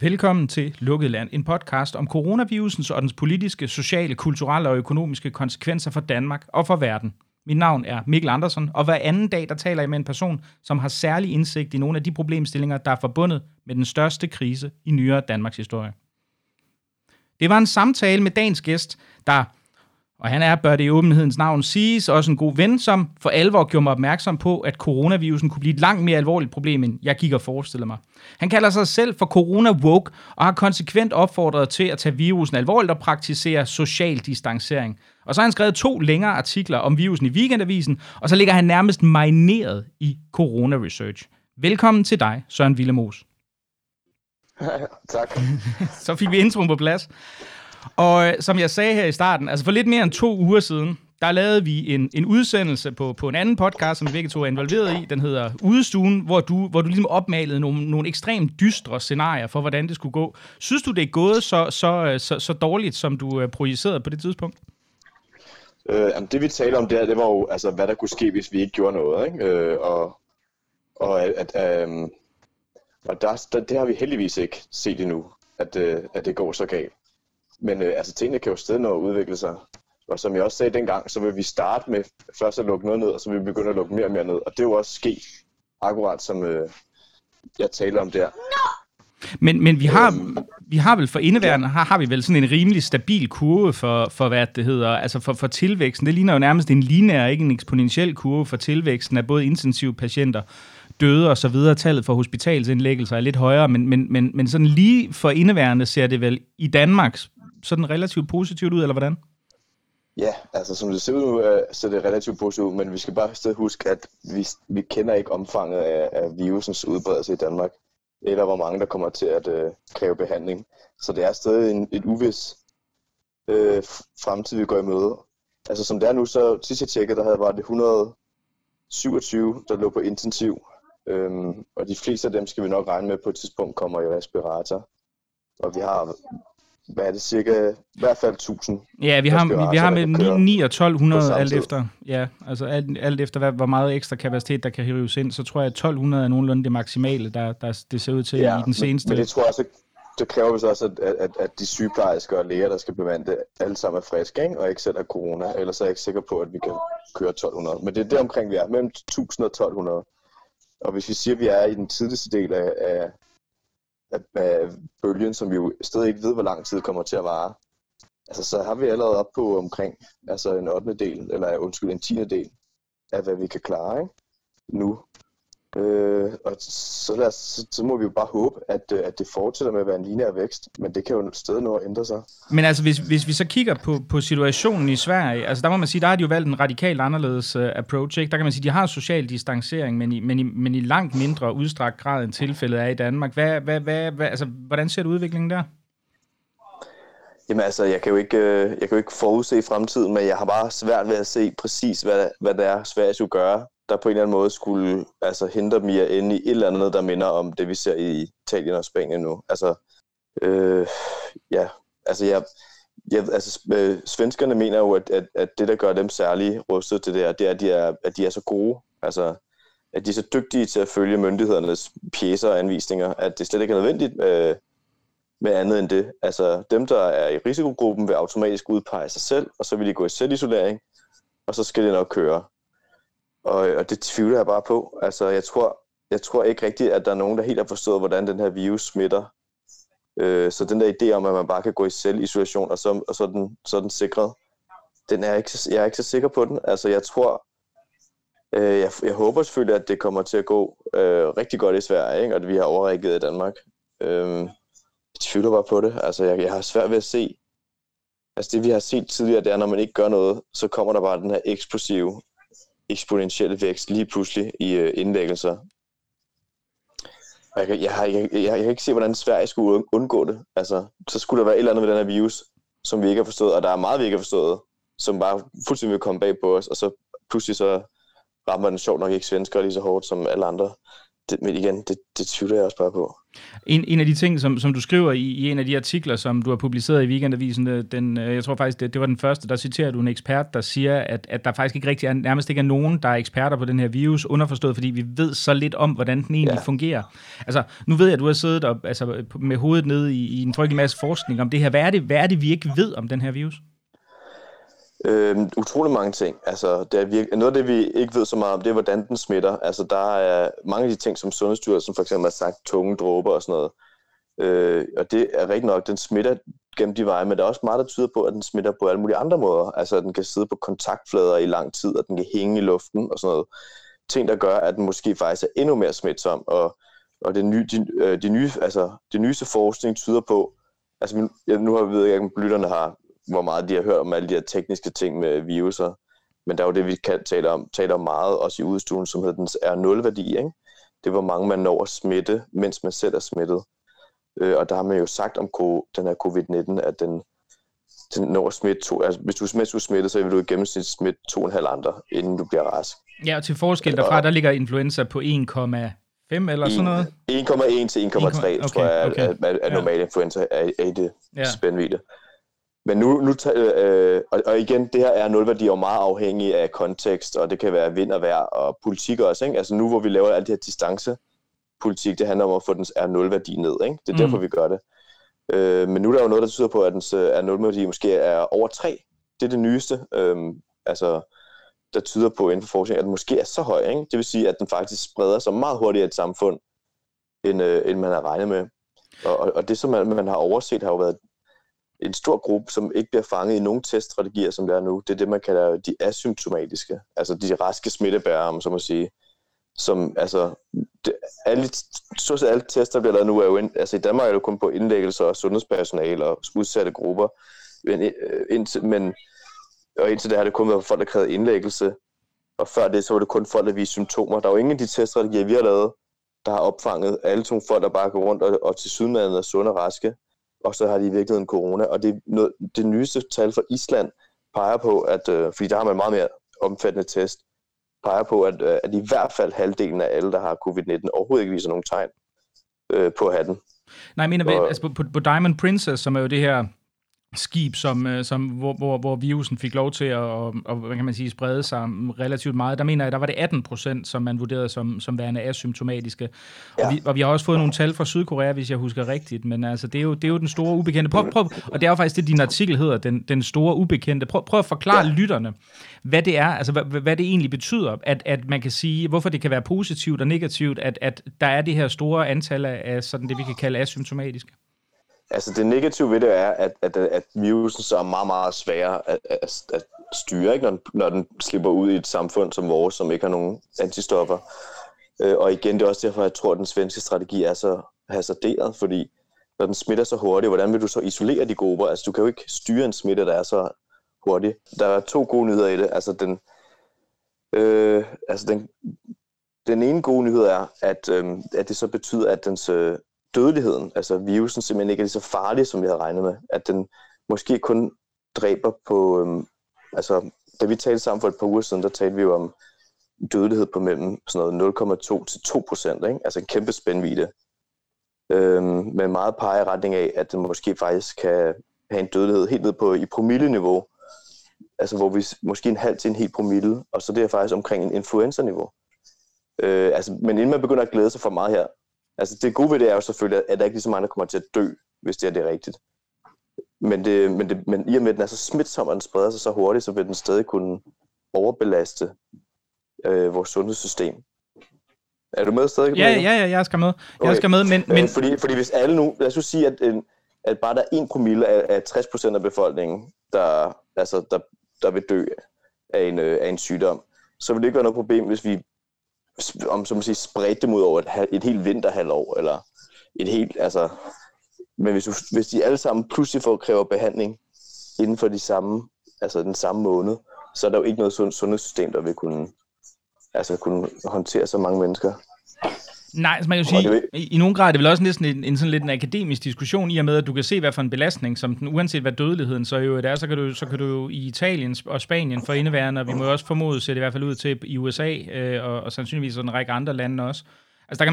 Velkommen til Lukket Land, en podcast om coronavirusens og dens politiske, sociale, kulturelle og økonomiske konsekvenser for Danmark og for verden. Mit navn er Mikkel Andersen, og hver anden dag der taler jeg med en person, som har særlig indsigt i nogle af de problemstillinger, der er forbundet med den største krise i nyere Danmarks historie. Det var en samtale med dagens gæst, der, og han er, bør det i åbenhedens navn siges, også en god ven, som for alvor gjorde mig opmærksom på, at coronavirusen kunne blive et langt mere alvorligt problem, end jeg gik og forestillede mig. Han kalder sig selv for Corona-Woke, og har konsekvent opfordret til at tage virusen alvorligt og praktisere social distancering. Og så har han skrevet 2 længere artikler om virusen i Weekendavisen, og så ligger han nærmest marineret i corona-research. Velkommen til dig, Søren Villemoes. Tak. Så fik vi introen på plads. Og som jeg sagde her i starten, altså for lidt mere end 2 uger siden, der lavede vi en udsendelse på en anden podcast, som vi begge to er involveret i. Den hedder Udestuen, hvor du ligesom opmalede nogle ekstremt dystre scenarier for, hvordan det skulle gå. Synes du, det er gået så dårligt, som du projicerede på det tidspunkt? Det vi taler om der, det var jo, altså, hvad der kunne ske, hvis vi ikke gjorde noget. Ikke? Det har vi heldigvis ikke set endnu, at det går så galt. Men altså, tingene kan jo stadig nå at udvikle sig. Og som jeg også sagde dengang, så vil vi starte med først at lukke noget ned, og så vil vi begynde at lukke mere og mere ned. Og det er jo også sket, akkurat som jeg taler om der. Men vi har vel for indeværende, har vi vel sådan en rimelig stabil kurve for hvad det hedder, altså for tilvæksten. Det ligner jo nærmest en lineær, ikke en eksponentiel kurve for tilvæksten af både intensive patienter, døde og så videre. Tallet for hospitalsindlæggelser er lidt højere, men sådan lige for indeværende ser det vel i Danmark sådan relativt positivt ud, eller hvordan? Ja, altså som det ser ud nu, så er det relativt positivt ud, men vi skal bare stadig huske, at vi kender ikke omfanget af virusens udbredelse i Danmark, eller hvor mange der kommer til at kræve behandling. Så det er stadig et uvis fremtid, vi går i møde. Altså som det er nu, så sidst jeg tjekkede, der var det 127, der lå på intensiv, og de fleste af dem skal vi nok regne med på et tidspunkt kommer i respirator, og vi har... Hvad er det, cirka i hvert fald 1000? Ja, vi har mellem 9 og 1200 alt efter. Ja, altså alt efter hvor meget ekstra kapacitet der kan hives ind, så tror jeg at 1200 er nogenlunde det maksimale der det ser ud til, ja, i den seneste. Men det tror jeg så det kræver vi så også at de sygeplejersker og læger der skal bemande alle sammen er friske, ikke? Og ikke selv er corona, ellers er jeg ikke sikker på at vi kan køre 1200. Men det er der omkring vi er, mellem 1000 og 1200. Og hvis vi siger at vi er i den tidligste del af bølgen, som vi jo stadig ikke ved, hvor lang tid kommer til at vare. Altså, så har vi allerede op på omkring altså en 10. del af, hvad vi kan klare, ikke? Nu. Og så må vi jo bare håbe, at det fortsætter med at være en lineær vækst, men det kan jo stadig nå at ændre sig. Men altså, hvis vi så kigger på situationen i Sverige, altså der må man sige, der har de jo valgt en radikalt anderledes approach, ikke? Der kan man sige, de har social distancering, men i langt mindre udstrakt grad, end tilfældet er i Danmark. Altså, hvordan ser det udviklingen der? Jamen altså, jeg kan jo ikke forudse fremtiden, men jeg har bare svært ved at se præcis, hvad det er, Sverige skulle gøre, der på en eller anden måde skulle altså hindre dem i at ende i et eller andet, der minder om det, vi ser i Italien og Spanien nu. Altså, svenskerne mener jo, at det, der gør dem særligt rustet til det her, det er, at de er så gode, altså, at de er så dygtige til at følge myndighedernes pjecer og anvisninger, at det slet ikke er nødvendigt med andet end det. Altså, dem, der er i risikogruppen, vil automatisk udpege sig selv, og så vil de gå i selvisolering, og så skal det nok køre. Og det tvivler jeg bare på. Altså, jeg tror ikke rigtigt, at der er nogen, der helt har forstået, hvordan den her virus smitter. Så den der idé om, at man bare kan gå i selvisolation, og så er den sikret, jeg er ikke så sikker på den. Altså, jeg tror... Jeg håber selvfølgelig, at det kommer til at gå rigtig godt i Sverige, ikke? Og at vi har overreageret i Danmark. Jeg tvivler bare på det. Altså, jeg har svært ved at se... Altså, det vi har set tidligere, det er, når man ikke gør noget, så kommer der bare den her eksponentiel vækst lige pludselig i indlæggelser. Jeg kan ikke se, hvordan Sverige skulle undgå det. Altså, så skulle der være et eller andet med den her virus, som vi ikke har forstået, og der er meget, vi ikke har forstået, som bare fuldstændig vil komme bag på os, og så pludselig så rammer den sjovt nok ikke svensker lige så hårdt som alle andre. men igen, det tvivler jeg også bare på. En af de ting, som du skriver i en af de artikler, som du har publiceret i Weekendavisen, jeg tror faktisk, det var den første, der citerer du en ekspert, der siger, at der faktisk ikke rigtig nærmest ikke er nogen, der er eksperter på den her virus, underforstået, fordi vi ved så lidt om, hvordan den egentlig fungerer. Altså, nu ved jeg, at du har siddet og, altså, med hovedet nede i en frygtelig masse forskning om det her. Hvad er det, vi ikke ved om den her virus? Utrolig mange ting. Altså, noget af det, vi ikke ved så meget om, det er, hvordan den smitter. Altså, der er mange af de ting, som Sundhedsstyrelsen for eksempel har sagt, tunge dråber og sådan noget. Og det er rigtig nok, den smitter gennem de veje, men der er også meget, der tyder på, at den smitter på alle mulige andre måder. Altså, at den kan sidde på kontaktflader i lang tid, og den kan hænge i luften og sådan noget. Ting, der gør, at den måske faktisk er endnu mere smitsom. Og det nyeste forskning tyder på, altså, nu har vi ved ikke, om lytterne har hvor meget de har hørt om alle de her tekniske ting med viruser, men der er jo det, vi kan tale om meget, også i Udestuen, som hedder dens R0-værdi, ikke? Det er, hvor mange man når at smitte, mens man selv er smittet. Og der har man jo sagt om den her covid-19, at den når at smitte to, altså hvis du er smittet, så vil du i gennemsnit smitte 2,5 andre, inden du bliver rask. Ja, og til forskel derfra, der ligger influenza på 1,5 eller sådan noget? 1,1 til 1,3, tror jeg, at normal influenza er i det spændvidde. Men nu, og igen, det her er nulværdier jo meget afhængig af kontekst, og det kan være vind og vejr og politik også, ikke? Altså nu, hvor vi laver alt det her distancepolitik, det handler om at få dens R0-værdi ned, ikke? Det er derfor, vi gør det. Men nu er der jo noget, der tyder på, at dens R0-værdi måske er over 3. Det er det nyeste, altså, der tyder på inden for forskning, at den måske er så høj, ikke? Det vil sige, at den faktisk spreder sig meget hurtigere i et samfund, end man har regnet med. Og det, som man har overset, har jo været en stor gruppe, som ikke bliver fanget i nogen teststrategier, som der er nu. Det er det, man kalder de asymptomatiske, altså de raske smittebærere, om så må sige. Som, altså, stort set alle tester, der bliver lavet nu, er jo altså i Danmark er det jo kun på indlæggelser og sundhedspersonale og udsatte grupper. Men indtil det har det kun været folk, der krævede indlæggelse. Og før det, så var det kun folk, der viste symptomer. Der er jo ingen af de teststrategier, vi har lavet, der har opfanget alle to folk, der bare går rundt og tilsyneladende er sunde og raske. Og så har de i virkeligheden corona, og det nyeste tal fra Island peger på, at, fordi der har man meget mere omfattende test, peger på, at i hvert fald halvdelen af alle, der har covid-19, overhovedet ikke viser nogen tegn på at have den. Nej, jeg mener, altså på Diamond Princess, som er jo det her skib, hvor virusen fik lov til at hvad kan man sige, sprede sig relativt meget. Der mener jeg, der var det 18%, som man vurderede som værende asymptomatiske. Ja. Og vi har også fået nogle tal fra Sydkorea, hvis jeg husker rigtigt, men altså, det er jo den store ubekendte. Prøv, og det er jo faktisk det, din artikel hedder, den store ubekendte. Prøv at forklare lytterne, hvad det er, altså hvad det egentlig betyder, at man kan sige, hvorfor det kan være positivt og negativt, at der er det her store antal af sådan det, vi kan kalde asymptomatiske. Altså det negative ved det er, at virusen så er meget, meget sværere at styre, ikke? Når den slipper ud i et samfund som vores, som ikke har nogen antistoffer. Og igen, det er også derfor, jeg tror, at den svenske strategi er så hasarderet, fordi når den smitter så hurtigt, hvordan vil du så isolere de grupper? Altså du kan jo ikke styre en smitte, der er så hurtig. Der er to gode nyheder i det. Altså den ene gode nyhed er, at det så betyder, at dens dødeligheden, altså virusen, simpelthen ikke er lige så farlig, som vi havde regnet med. At den måske kun dræber på... altså, da vi talte sammen for et par uger siden, der talte vi jo om dødelighed på mellem sådan noget 0,2 til 2%, ikke? Altså en kæmpe spændvidde. Men meget peger i retning af, at den måske faktisk kan have en dødelighed helt ned på i promilleniveau. Altså hvor vi måske en halv til en hel promille, og så det er faktisk omkring en influenza-niveau. Men inden man begynder at glæde sig for meget her, altså det gode ved det er jo selvfølgelig, at der ikke er så mange, der kommer til at dø, hvis det er det rigtigt. Men i og med, at den er så smitsom, og den spreder sig så hurtigt, så vil den stadig kunne overbelaste vores sundhedssystem. Er du med stadig? Ja, jeg skal med. Okay. Jeg skal med, men... Fordi hvis alle nu... Lad os jo sige, at bare der er 1% af 60% af befolkningen, der vil dø af en sygdom, så vil det ikke være noget problem, hvis vi spredte dem ud over et helt vinterhalvår, eller et helt, altså... Men hvis de alle sammen pludselig får kræver behandling inden for de samme, altså den samme måned, så er der jo ikke noget sundhedssystem, der vil kunne håndtere så mange mennesker. Nej, så man kan jo sige, i nogen grad er det vel også næsten en sådan lidt en akademisk diskussion, i og med, at du kan se, hvad for en belastning, som den, uanset hvad dødeligheden så jo er, så kan du jo i Italien og Spanien for indeværende, og vi må også formode, ser det i hvert fald ud til i USA, og sandsynligvis en række andre lande også, Altså der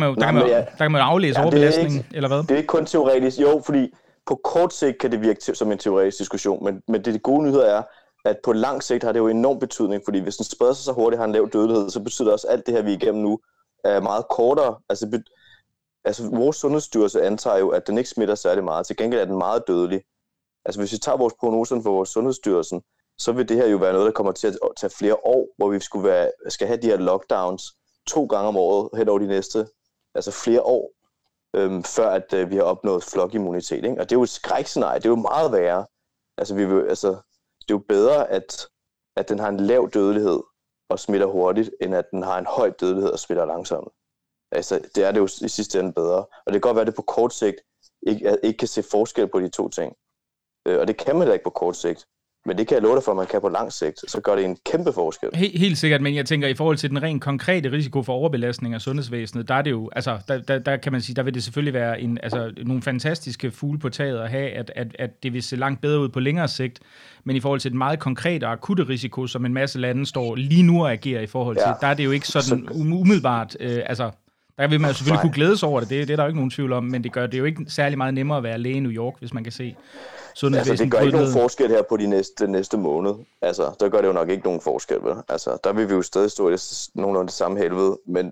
kan man jo aflæse overbelastningen, eller hvad? Det er ikke kun teoretisk, jo, fordi på kort sigt kan det virke som en teoretisk diskussion, men det gode nyhed er, at på lang sigt har det jo enorm betydning, fordi hvis den spreder sig så hurtigt, har en lav dødelighed, så betyder det også, at alt det her, vi er igennem nu, er meget kortere. Altså vores sundhedsstyrelse antager jo, at den ikke smitter særlig meget. Til gengæld er den meget dødelig. Altså hvis vi tager vores prognoser for vores sundhedsstyrelsen, så vil det her jo være noget, der kommer til at tage flere år, hvor vi skal have de her lockdowns 2 gange om året hen over de næste, altså flere år, før at vi har opnået flokimmunitet, ikke? Og det er jo et skrækscenarie, det er jo meget værre. Altså, det er jo bedre, at den har en lav dødelighed og smitter hurtigt, end at den har en høj dødelighed og smitter langsomt. Altså, det er det jo i sidste ende bedre. Og det kan godt være, at det på kort sigt ikke kan se forskel på de to ting. Og det kan man da ikke på kort sigt. Men det kan jeg love dig for, at man kan på lang sigt, så gør det en kæmpe forskel. Helt sikkert, men jeg tænker, i forhold til den rent konkrete risiko for overbelastning af sundhedsvæsenet, der er det jo, altså, der kan man sige, der vil det selvfølgelig være nogle fantastiske fugle på taget at have, at det vil se langt bedre ud på længere sigt, men i forhold til den meget konkrete og akutte risiko, som en masse lande står lige nu og agerer i forhold til, der er det jo ikke sådan umiddelbart, der vil man jo selvfølgelig kunne glædes over det. Det er der jo ikke nogen tvivl om, men det gør det jo ikke særlig meget nemmere at være læge i New York, hvis man kan se sundhedsvæsen. Altså, det gør ikke nogen forskel her på den næste måned. Altså, der gør det jo nok ikke nogen forskel, vel? Altså, der vil vi jo stadig stå i nogenlunde det samme helvede, men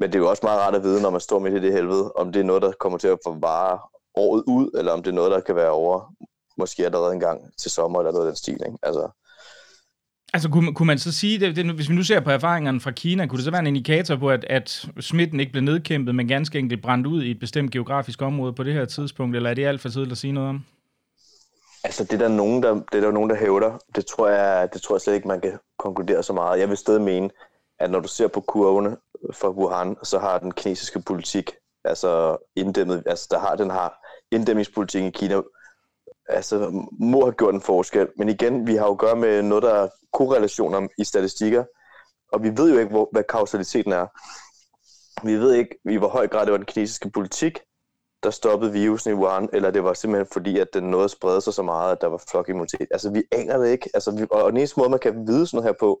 det er jo også meget rart at vide, når man står midt i det helvede, om det er noget, der kommer til at forvare året ud, eller om det er noget, der kan være over, måske allerede en gang til sommer, eller noget af den stil, ikke? Altså kunne man så sige, hvis vi nu ser på erfaringerne fra Kina, kunne det så være en indikator på, at smitten ikke blev nedkæmpet, men ganske enkelt brændt ud i et bestemt geografisk område på det her tidspunkt, eller er det alt for tidligt at sige noget om? Altså det er der nogen, der hævder. Det tror jeg slet ikke, man kan konkludere så meget. Jeg vil stadig mene, at når du ser på kurvene fra Wuhan, så har den kinesiske politik, inddæmningspolitikken i Kina, altså må have gjort en forskel, men igen, vi har jo at gøre med noget, der er korrelationer i statistikker, og vi ved jo ikke, hvad kausaliteten er. Vi ved ikke, i hvor høj grad det var den kinesiske politik, der stoppede virusen i Wuhan, eller det var simpelthen fordi, at den nåede at sprede sig så meget, at der var flokimmunitet. Altså, vi aner det ikke, og den eneste måde, man kan vide sådan noget her på,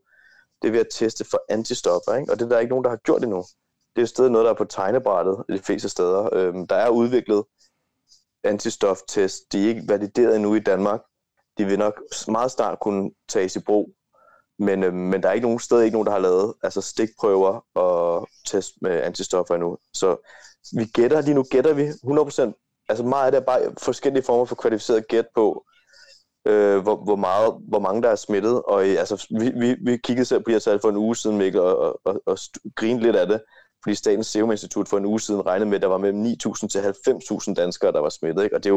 det er ved at teste for antistoffer, ikke? Og det er der ikke nogen, der har gjort endnu. Det er jo stadig noget, der er på tegnebrættet i de fleste steder. Der er udviklet antistoftest, de er ikke valideret endnu i Danmark. De vil nok meget snart kunne tages i brug, men der er ikke nogen sted, der har lavet stikprøver og test med antistoffer endnu. Så vi gætter, lige nu gætter vi 100%, altså meget af det er bare forskellige former for kvalificeret gæt på, hvor mange der er smittet. Og vi kiggede selv på det her tal for en uge siden, Mikkel, og grinede lidt af det, fordi Statens Serum Institut for en uge siden regnede med, at der var mellem 9.000 til 90.000 danskere, der var smittet, ikke? Og det er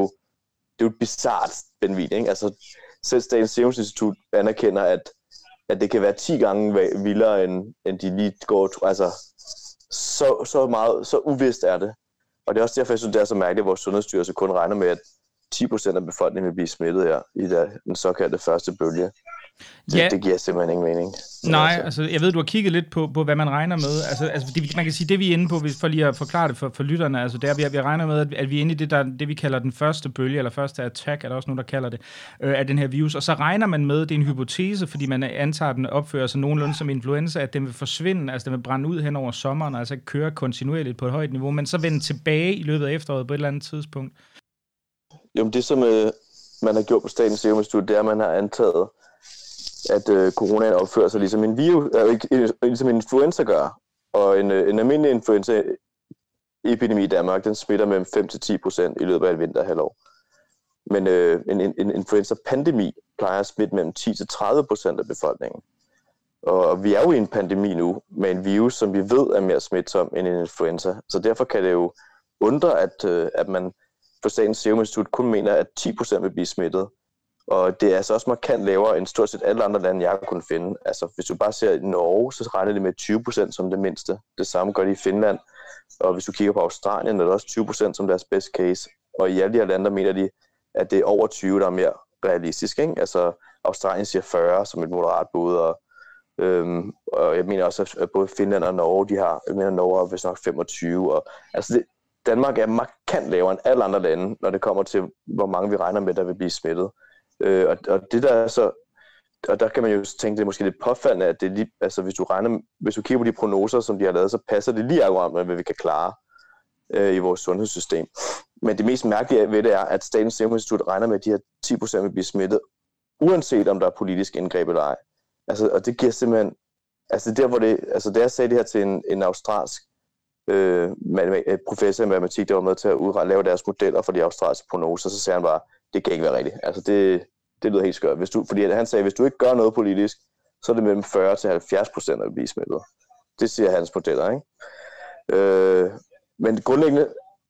jo et bizarrt benvind, ikke? Altså, selv Statens Serum Institut anerkender, at det kan være 10 gange vildere, end de lige går. Altså, så meget, så uvist er det. Og det er også derfor, jeg synes, det er så mærkeligt, at vores sundhedsstyrelse kun regner med, at 10% af befolkningen vil blive smittet her i den såkaldte første bølge. Det giver simpelthen ingen mening. Nej, altså jeg ved, du har kigget lidt på hvad man regner med. Altså det, man kan sige, det vi er inde på, for lige at forklare det for lytterne, altså det er, vi regner med, at vi er inde i det vi kalder den første bølge, eller første attack, er der også nogen, der kalder det, af den her virus. Og så regner man med, det er en hypotese, fordi man antager, at den opfører sig nogenlunde som influenza, at den vil forsvinde, altså den vil brænde ud hen over sommeren, altså køre kontinuerligt på et højt niveau, men så vende tilbage i løbet af efteråret på et eller andet tidspunkt. Jo, det som man har gjort på Statens Serum Institut, det er, at man har antaget, at coronaen opfører sig ligesom en virus, ligesom en influenza gør. Og en almindelig influenzaepidemi i Danmark, den smitter mellem 5-10% i løbet af et vinterhalvår. Men en influenza-pandemi plejer at smitte mellem 10-30% af befolkningen. Og vi er jo i en pandemi nu med en virus, som vi ved er mere smitsom end en influenza. Så derfor kan det jo undre, at man på Statens Serum Institut kun mener, at 10% vil blive smittet. Og det er altså også markant lavere end stort set alle andre lande, jeg kunne finde. Altså, hvis du bare ser Norge, så regner det med 20% som det mindste. Det samme gør de i Finland. Og hvis du kigger på Australien, er det også 20% som deres best case. Og i alle de her lande, der mener de, at det er over 20, der er mere realistisk, ikke? Altså, Australien siger 40 som et moderat bud. Og jeg mener også, at både Finland og Norge, Norge er vist nok 25. Danmark er markant lavere end alle andre lande, når det kommer til, hvor mange vi regner med, der vil blive smittet. Og det der er så Og der kan man jo tænke, det er måske lidt påfaldende, at det lige, altså hvis du kigger på de prognoser, som de har lavet, så passer det lige akkurat med, hvad vi kan klare i vores sundhedssystem. Men det mest mærkelige ved det er, at Statens Serum Institut regner med, at de her 10% vil blive smittet, uanset om der er politisk indgreb eller ej. Altså, og det giver simpelthen... Altså, der, hvor det, altså da jeg sagde det her til en australsk professor i matematik, der var med til at lave deres modeller for de australske prognoser, så sagde han bare, det kan ikke være rigtigt. Altså, det lyder helt skørt. Fordi han sagde, hvis du ikke gør noget politisk, så er det mellem 40-70%, der vil blive smittet. Det siger hans modeller, ikke? Men grundlæggende,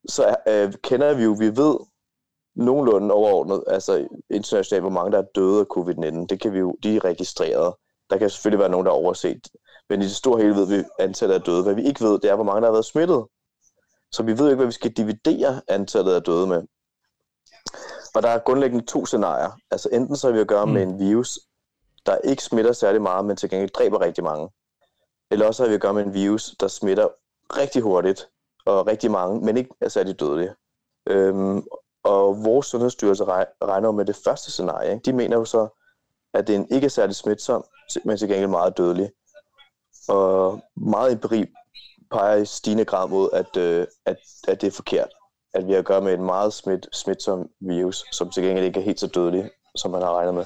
så kender vi jo, vi ved nogenlunde overordnet, altså internationalt, hvor mange der er døde af covid-19, det kan vi jo, de er registreret. Der kan selvfølgelig være nogen, der er overset. Men i det store hele ved vi, antallet af døde. Hvad vi ikke ved, det er, hvor mange der har været smittet. Så vi ved ikke, hvad vi skal dividere antallet af døde med. Og der er grundlæggende to scenarier. Altså enten så har vi at gøre med en virus, der ikke smitter særlig meget, men til gengæld dræber rigtig mange. Eller også har vi at gøre med en virus, der smitter rigtig hurtigt og rigtig mange, men ikke er særlig dødelige. Og vores sundhedsstyrelse regner med det første scenarie. Ikke? De mener jo så, at det er en ikke særlig smitsom, men til gengæld meget dødelig. Og meget empiri peger i stigende grad mod, at det er forkert. At vi har at gøre med en meget smitsom virus, som til gengæld ikke er helt så dødelig, som man har regnet med.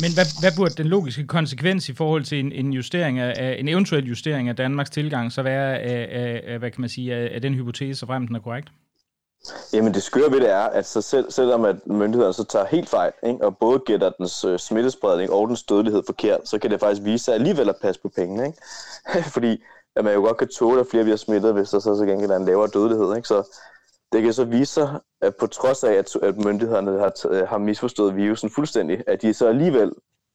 Men hvad burde den logiske konsekvens i forhold til en justering af, en eventuel justering af Danmarks tilgang, så være af hvad kan man sige, af den hypotese, så frem den er korrekt? Jamen det skøre ved det er, at selvom at myndighederne så tager helt fejl, ikke, og både gætter dens smittespredning og dens dødelighed forkert, så kan det faktisk vise sig alligevel at passe på pengene. Ikke? Fordi at man jo godt kan tåle, at flere bliver smittet, hvis der så gengæld er en lavere dødelighed. Ikke? Så det kan så vise sig, at på trods af, at myndighederne har misforstået virusen fuldstændig, at de så alligevel,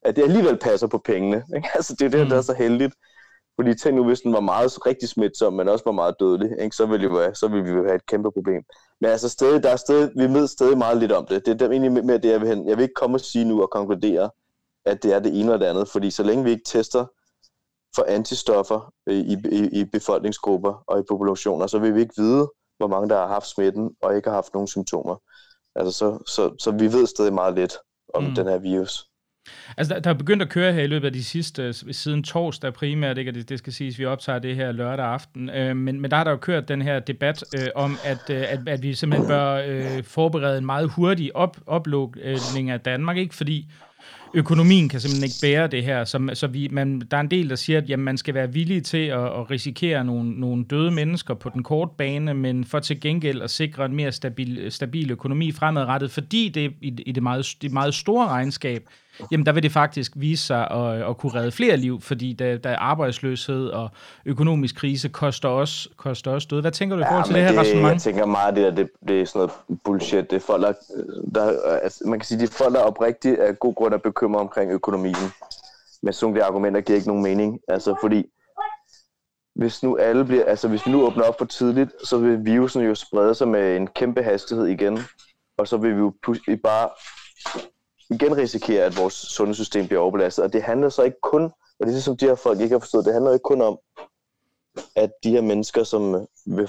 at det alligevel passer på pengene. Ikke? Altså det er jo det, der er så heldigt. Fordi tænk nu, hvis den var meget rigtig smitsom, men også var meget dødelig, ikke? Så ville vi jo have et kæmpe problem. Men altså stadig, vi ved stadig meget lidt om det. Det er egentlig mere det, jeg vil hen. Jeg vil ikke komme og sige nu og konkludere, at det er det ene eller det andet, fordi så længe vi ikke tester for antistoffer i befolkningsgrupper og i populationer, så vil vi ikke vide, hvor mange der har haft smitten og ikke har haft nogen symptomer. Altså så vi ved stadig meget lidt om den her virus. Altså, der er begyndt at køre her i løbet af de sidste, siden torsdag primært, ikke? Det skal siges, vi optager det her lørdag aften, men der har der jo kørt den her debat om, at vi simpelthen bør forberede en meget hurtig oplukning af Danmark, ikke? Fordi økonomien kan simpelthen ikke bære det her, der er en del, der siger, at jamen, man skal være villig til at risikere nogle døde mennesker på den korte bane, men for til gengæld at sikre en mere stabil økonomi fremadrettet, fordi det i det meget store regnskab, jamen der vil det faktisk vise sig at kunne redde flere liv, fordi der er arbejdsløshed og økonomisk krise koster også død. Hvad tænker du i forhold til det her resonemang? Jeg tænker meget, det er sådan noget bullshit. Det er folk, man kan sige, det er folk, der oprigtigt af god grund er bekymret omkring økonomien. Men sådan nogle argumenter giver ikke nogen mening. Altså fordi, hvis vi nu åbner op for tidligt, så vil virusen jo sprede sig med en kæmpe hastighed igen. Og så vil vi jo igen risikerer, at vores sundhedssystem bliver overbelastet. Og det handler så ikke kun, og det er som de her folk ikke har forstået, det handler ikke kun om, at de her mennesker, som vil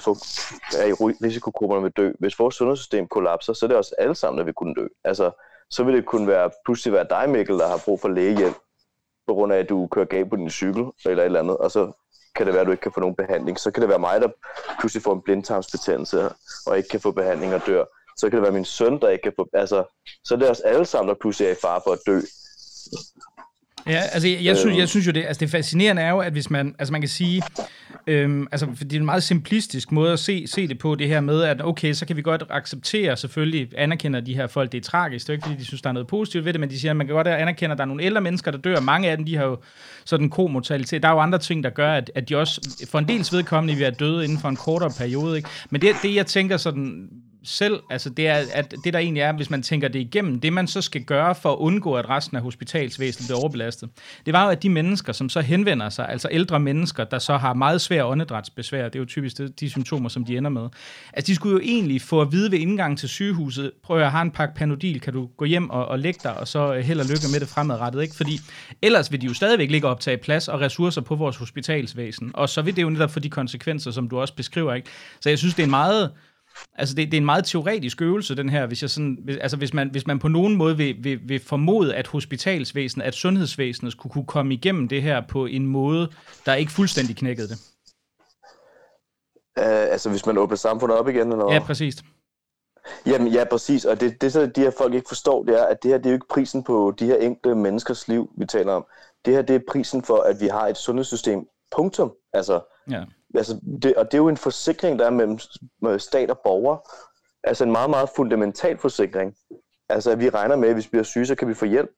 er i risikogrupperne, vil dø. Hvis vores sundhedssystem kollapser, så er det også alle sammen, der vil kunne dø. Altså, så vil det kunne pludselig være dig, Mikkel, der har brug for lægehjælp, på grund af, at du kører galt på din cykel, eller et eller andet, og så kan det være, at du ikke kan få nogen behandling. Så kan det være mig, der pludselig får en blindtarmsbetændelse, og ikke kan få behandling og dør. Så kan det være min søn, der ikke kan få... Altså, så er det også alle sammen, der pludselig er i fare for at dø. Ja, altså jeg synes jo det... Altså det fascinerende er jo, at hvis man... Altså man kan sige... det er en meget simplistisk måde at se det på, det her med, at okay, så kan vi godt acceptere, selvfølgelig anerkender de her folk, det er tragisk, det er ikke fordi, de synes, der er noget positivt ved det, men de siger, at man kan godt anerkende, at der er nogle ældre mennesker, der dør, mange af dem, de har jo sådan komortalitet, der er jo andre ting, der gør, at de også for en dels vedkommende vil være døde inden for en kortere periode, ikke? Men det jeg tænker sådan selv, altså det er, at det der egentlig er, hvis man tænker det igennem, det man så skal gøre for at undgå, at resten af hospitalsvæsenet bliver overbelastet, det var jo, at de mennesker, som så henvender sig, altså ældre mennesker, der så har meget svære åndedrætsbesvær, det er jo typisk de symptomer, som de ender med, altså de skulle jo egentlig få at vide ved indgangen til sygehuset, prøv at have en pakke Panodil, kan du gå hjem og lægge dig, og så held og lykke med det fremadrettet, ikke? Fordi ellers vil de jo stadigvæk ligge og optage plads og ressourcer på vores hospitalsvæsen, og så vil det jo netop få de konsekvenser, som du også beskriver, ikke? Så jeg synes, det er en meget Altså det er en meget teoretisk øvelse, den her, hvis man på nogen måde vil formode, at hospitalsvæsenet, at sundhedsvæsenet kunne komme igennem det her på en måde, der ikke fuldstændig knækkede det. Altså hvis man åbner samfundet op igen? Eller? Ja, præcis. Jamen ja, præcis. Og det så de her folk ikke forstår, det er, at det her, det er jo ikke prisen på de her enkelte menneskers liv, vi taler om. Det her, det er prisen for, at vi har et sundhedssystem. Punktum. Altså, ja. Altså og det er jo en forsikring, der er mellem stat og borger. Altså en meget, meget fundamental forsikring. Altså at vi regner med, at hvis vi bliver syge, så kan vi få hjælp.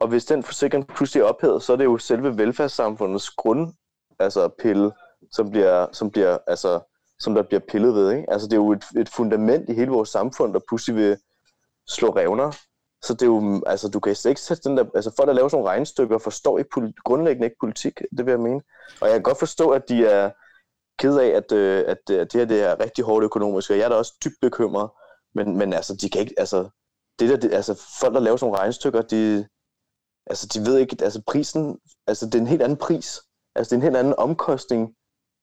Og hvis den forsikring pludselig er ophævet, så er det jo selve velfærdssamfundets grund, altså pille, som der bliver pillet ved, ikke? Altså det er jo et fundament i hele vores samfund, der pludselig vil slå revner. Så det er jo, altså du kan ikke sætte den der, altså folk der laver sådan nogle regnestykker forstår ikke grundlæggende ikke politik, det vil jeg mene. Og jeg kan godt forstå, at de er ked af, at det her er rigtig hårdt økonomisk, og jeg er da også dybt bekymret, men altså de kan ikke, altså folk der laver sådan nogle regnestykker, de ved ikke, altså prisen, altså det er en helt anden pris, altså det er en helt anden omkostning.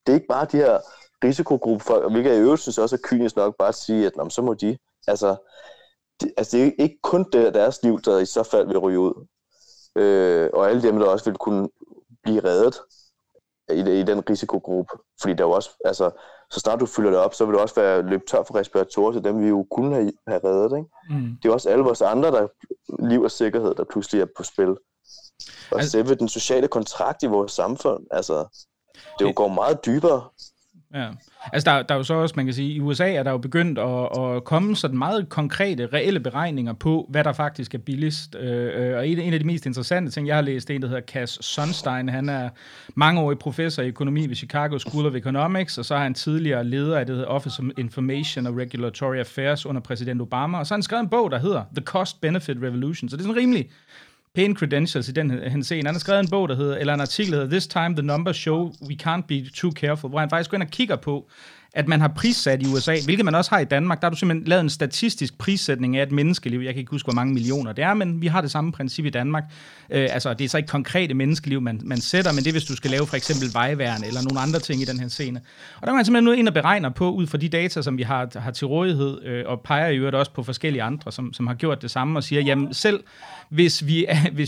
Det er ikke bare de her risikogruppefolk, hvilket jeg i øvrigt synes også er kynisk nok bare at sige, at så må de. Altså, det er ikke kun deres liv, der i så fald vil ryge ud. Og alle dem, der også vil kunne blive reddet i den risikogruppe. Fordi der jo også, altså, så snart du fylder det op, så vil du også være løbet tør for respiratorer, så dem vi jo kunne have reddet, ikke? Mm. Det er også alle vores andre, der liv og sikkerhed, der pludselig er på spil. Og selve den sociale kontrakt i vores samfund, altså, det jo går meget dybere. Ja, altså der er jo så også, man kan sige, i USA er der jo begyndt at komme sådan meget konkrete, reelle beregninger på, hvad der faktisk er billigst. Og en af de mest interessante ting, jeg har læst, det er en, der hedder Cass Sunstein. Han er mangeårig professor i økonomi ved Chicago School of Economics, og så er han tidligere leder af det hedder Office of Information and Regulatory Affairs under præsident Obama. Og så har han skrevet en bog, der hedder The Cost Benefit Revolution, så det er sådan rimelig pæne credentials i den henseende. Han har skrevet en bog, en artikel, der hedder This Time the Numbers Show, We Can't Be Too Careful, hvor han faktisk går ind og kigger på, at man har prissat i USA, hvilket man også har i Danmark. Der har du simpelthen lavet en statistisk prissætning af et menneskeliv. Jeg kan ikke huske, hvor mange millioner det er, men vi har det samme princip i Danmark. Altså, det er så ikke konkrete menneskeliv, man sætter, men det er, hvis du skal lave for eksempel vejværn eller nogle andre ting i den her scene. Og der kan man simpelthen ind og beregner på, ud fra de data, som vi har til rådighed, og peger i øvrigt også på forskellige andre, som har gjort det samme og siger, jamen selv hvis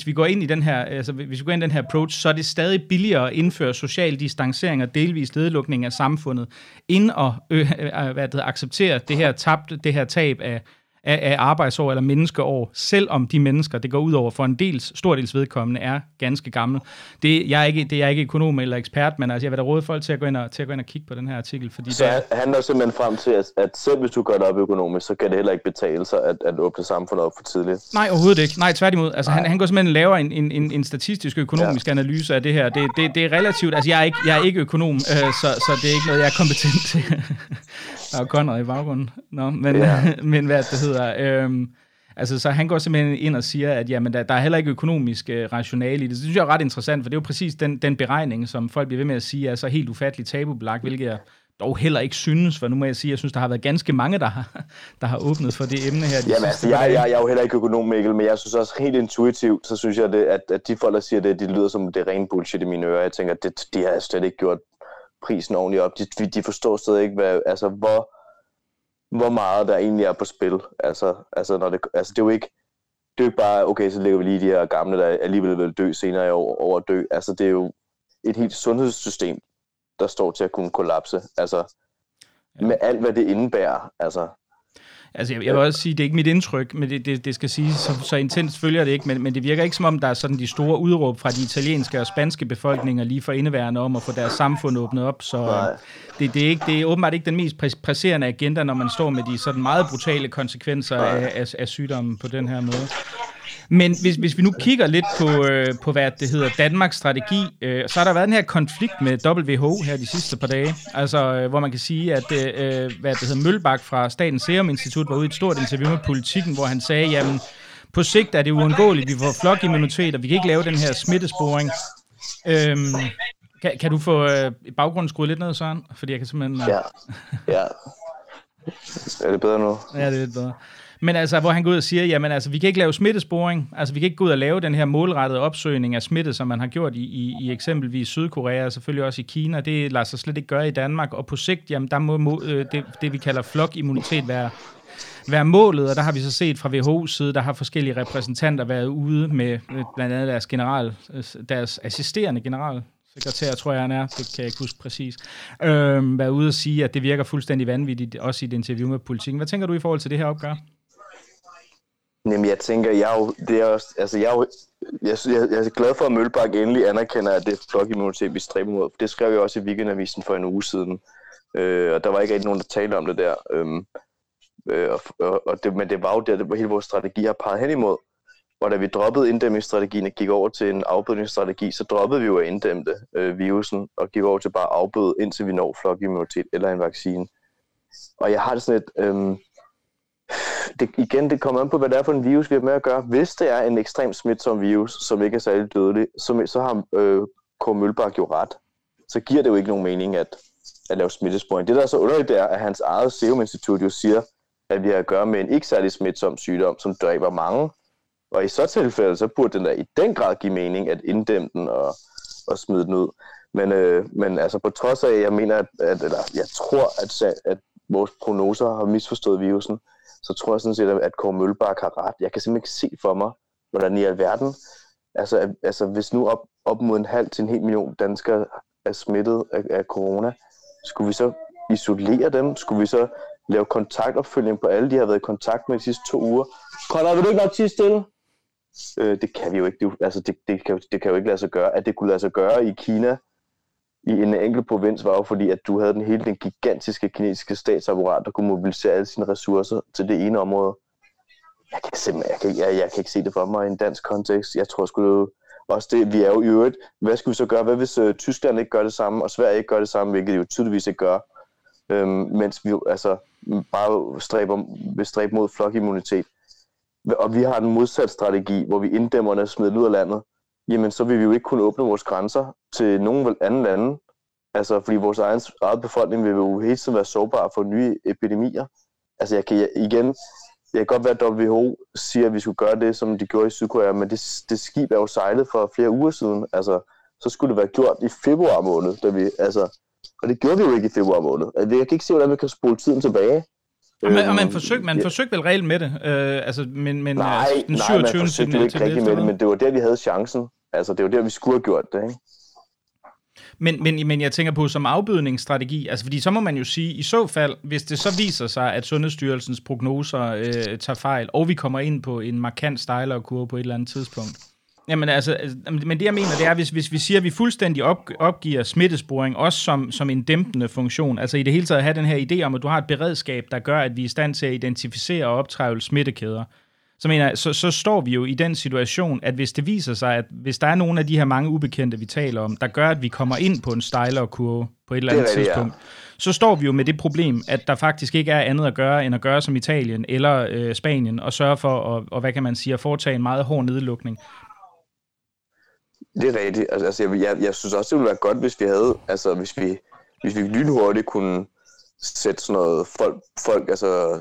vi går ind i den her, altså, hvis vi går ind i den her approach, så er det stadig billigere at indføre social distancering og delvis nedlukning af samfundet, inden og acceptere det her tab af arbejdsår eller menneskeår, selvom de mennesker, det går ud over for en stor dels vedkommende, er ganske gammel. Jeg er ikke økonom eller ekspert, men altså, jeg vil da råde folk til at gå ind og kigge på den her artikel. Fordi så det handler simpelthen frem til, at selv hvis du gør det op økonomisk, så kan det heller ikke betale sig at åbne samfundet op for tidligt? Nej, overhovedet ikke. Nej, tværtimod. Altså, han går simpelthen og laver en statistisk økonomisk analyse af det her. Det er relativt. Altså, jeg er ikke økonom, så det er ikke noget, jeg er kompetent til. Der er Conrad i baggrunden. Nå, men hvad det hedder. Altså, så han går simpelthen ind og siger, at jamen, der er heller ikke økonomisk rationale i det. Det synes jeg er ret interessant, for det er jo præcis den beregning, som folk bliver ved med at sige, er så helt ufatteligt tabubelagt, hvilket jeg dog heller ikke synes, for nu må jeg sige, at jeg synes, der har været ganske mange, der har åbnet for det emne her. Jamen altså, jeg er jo heller ikke økonom, Mikkel, men jeg synes også helt intuitivt, så synes jeg, at de folk, der siger det, de lyder som det rene bullshit i mine ører. Jeg tænker, de har slet ikke gjort prisen ordentligt op. De forstår stadig ikke, hvor meget der egentlig er på spil. Altså, når det er jo ikke bare, okay, så lægger vi lige de her gamle, der alligevel vil dø senere i år, over at dø. Altså, det er jo et helt sundhedssystem, der står til at kunne kollapse. Altså, med alt, hvad det indebærer. Altså, jeg vil også sige, det er ikke mit indtryk, men det skal sige, så intenst følger det ikke, men det virker ikke, som om der er sådan de store udråb fra de italienske og spanske befolkninger lige for indeværende om at få deres samfund åbnet op, så det er åbenbart ikke den mest presserende agenda, når man står med de sådan meget brutale konsekvenser af sygdommen på den her måde. Men hvis vi nu kigger lidt på hvad det hedder Danmarks strategi, så har der været den her konflikt med WHO her de sidste par dage. Altså, hvor man kan sige, at hvad det hedder Mølbak fra Statens Serum Institut var ude i et stort interview med Politikken, hvor han sagde, jamen på sigt er det uundgåeligt, vi får flokimmunitet, og vi kan ikke lave den her smittesporing. Kan du få baggrunden skruet lidt ned, Søren? Fordi jeg kan simpelthen... Ja. Er det bedre nu? Ja, det er lidt bedre. Men altså, hvor han går ud og siger, jamen altså, vi kan ikke lave smittesporing, altså vi kan ikke gå ud og lave den her målrettede opsøgning af smitte, som man har gjort i eksempelvis Sydkorea, og selvfølgelig også i Kina, det lader sig slet ikke gøre i Danmark, og på sigt, jamen der må det vi kalder flokimmunitet være målet, og der har vi så set fra WHO's side, der har forskellige repræsentanter været ude med blandt andet deres assisterende generalsekretær, tror jeg han er, det kan jeg ikke huske præcis, været ude og sige, at det virker fuldstændig vanvittigt, også i et interview med Politiken. Hvad tænker du i forhold til det her opgør? Jamen jeg tænker, jeg er glad for, at Mølbak endelig anerkender, at det er flokimmunitet, vi stræber mod. Det skrev jeg også i Weekendavisen for en uge siden, og der var ikke rigtig nogen, der talte om det der. Men det var jo det hele vores strategi har peget hen imod. Og da vi droppede inddæmningsstrategien og gik over til en afbødningsstrategi, så droppede vi jo at inddæmme virusen og gik over til bare at afbøde, indtil vi når flokimmunitet eller en vaccine. Og jeg har det sådan et... Det kommer an på, hvad det er for en virus, vi har med at gøre. Hvis det er en ekstremt smitsom virus, som ikke er særlig dødelig, så har Kåre Mølbak jo ret. Så giver det jo ikke nogen mening at lave smittesporing. Det, der er så underligt, det er, at hans eget Serum Institut jo siger, at vi har at gøre med en ikke særlig smitsom sygdom, som dræber mange. Og i så tilfælde, så burde den da i den grad give mening at inddæmme den og smide den ud. Men altså på trods af, jeg tror, at vores prognoser har misforstået virusen, så tror jeg sådan set, at Kåre Mølbak har ret. Jeg kan simpelthen ikke se for mig, hvordan i alverden, altså hvis nu op mod 1,5 til 1 million danskere er smittet af corona, skulle vi så isolere dem? Skulle vi så lave kontaktopfølgning på alle, de har været i kontakt med de sidste 2 uger? Kolder, vil du ikke nok tige stille? Det kan vi jo ikke. Det kan jo ikke lade sig gøre. At det kunne lade sig gøre i Kina, i en enkelt provins, var jo fordi, at du havde hele den gigantiske kinesiske statsapparat, der kunne mobilisere alle sine ressourcer til det ene område. Jeg kan ikke se det for mig i en dansk kontekst. Jeg tror sgu også det, vi er jo i øvrigt. Hvad skal vi så gøre? Hvad hvis Tyskland ikke gør det samme, og Sverige ikke gør det samme, hvilket de jo tydeligvis ikke gør, mens vi altså bare stræber mod flokimmunitet. Og vi har en modsat strategi, hvor vi inddæmmerne og smider ud af landet. Jamen så vil vi jo ikke kunne åbne vores grænser til nogen anden lande, altså fordi vores egen befolkning vil jo hele tiden være sårbare for nye epidemier. Altså jeg kan godt være, at WHO siger, at vi skulle gøre det, som de gjorde i Sydkorea, men det skib er jo sejlet for flere uger siden, altså så skulle det være gjort i februar måned, og det gjorde vi jo ikke i februar måned. Jeg kan ikke se, hvordan vi kan spole tiden tilbage. Man forsøgte vel reelt med det, den 27. Nej, man forsøgte ikke rigtig med det, men det var der, vi havde chancen. Altså, det var der, vi skulle have gjort det, ikke? Men jeg tænker på som afbødningsstrategi, altså fordi så må man jo sige, i så fald, hvis det så viser sig, at Sundhedsstyrelsens prognoser tager fejl, og vi kommer ind på en markant stejlere kurve på et eller andet tidspunkt. Jamen altså, men det jeg mener, det er, hvis vi siger, at vi fuldstændig opgiver smittesporing, også som en dæmpende funktion, altså i det hele taget have den her idé om, at du har et beredskab, der gør, at vi er i stand til at identificere og optrævle smittekæder, så står vi jo i den situation, at hvis det viser sig, at hvis der er nogle af de her mange ubekendte, vi taler om, der gør, at vi kommer ind på en stejlere kurve på et eller andet tidspunkt, så står vi jo med det problem, at der faktisk ikke er andet at gøre, end at gøre som Italien eller Spanien, og sørge for, og hvad kan man sige, at foretage en meget hård nedlukning. Det er rigtigt. Altså, jeg synes også, det ville være godt, hvis vi havde, altså hvis vi lynhurtigt kunne sætte sådan noget folk altså